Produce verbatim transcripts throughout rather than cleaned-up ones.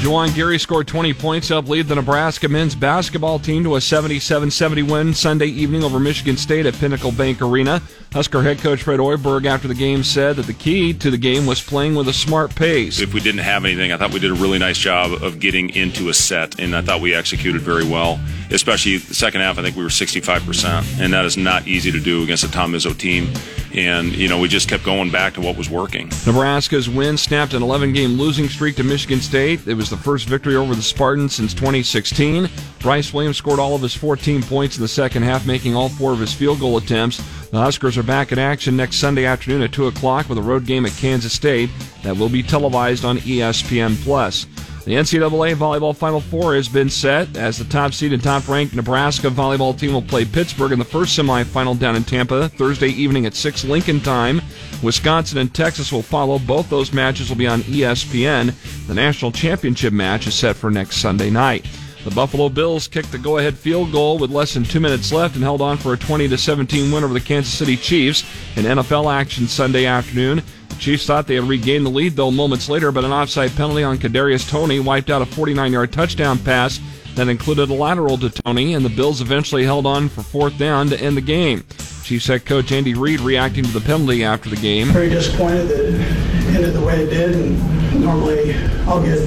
Juwan Gary scored twenty points, helped lead the Nebraska men's basketball team to a seventy-seven seventy win Sunday evening over Michigan State at Pinnacle Bank Arena. Husker head coach Fred Oyberg after the game said that the key to the game was playing with a smart pace. If we didn't have anything, I thought we did a really nice job of getting into a set, and I thought we executed very well. Especially the second half, I think we were sixty-five percent, and that is not easy to do against a Tom Izzo team. And, you know, we just kept going back to what was working. Nebraska's win snapped an eleven-game losing streak to Michigan State. It was the first victory over the Spartans since twenty sixteen. Bryce Williams scored all of his fourteen points in the second half, making all four of his field goal attempts. The Huskers are back in action next Sunday afternoon at two o'clock with a road game at Kansas State that will be televised on E S P N plus. The N C double A Volleyball Final Four has been set as the top-seeded, top-ranked Nebraska volleyball team will play Pittsburgh in the first semifinal down in Tampa Thursday evening at six Lincoln time. Wisconsin and Texas will follow. Both those matches will be on E S P N. The national championship match is set for next Sunday night. The Buffalo Bills kicked the go-ahead field goal with less than two minutes left and held on for a twenty to seventeen win over the Kansas City Chiefs in N F L action Sunday afternoon. Chiefs thought they had regained the lead, though, moments later, but an offside penalty on Kadarius Toney wiped out a forty-nine-yard touchdown pass that included a lateral to Toney, and the Bills eventually held on for fourth down to end the game. Chiefs head coach Andy Reid reacting to the penalty after the game. Very disappointed that it ended the way it did, and normally I'll get,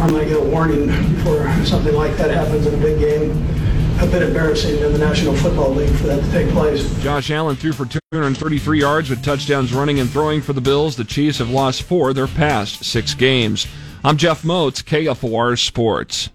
I'm going to get a warning before something like that happens in a big game. A bit embarrassing in the National Football League for that to take place. Josh Allen threw for two hundred thirty-three yards with touchdowns running and throwing for the Bills. The Chiefs have lost four of their past six games. I'm Jeff Motz, K F O R Sports.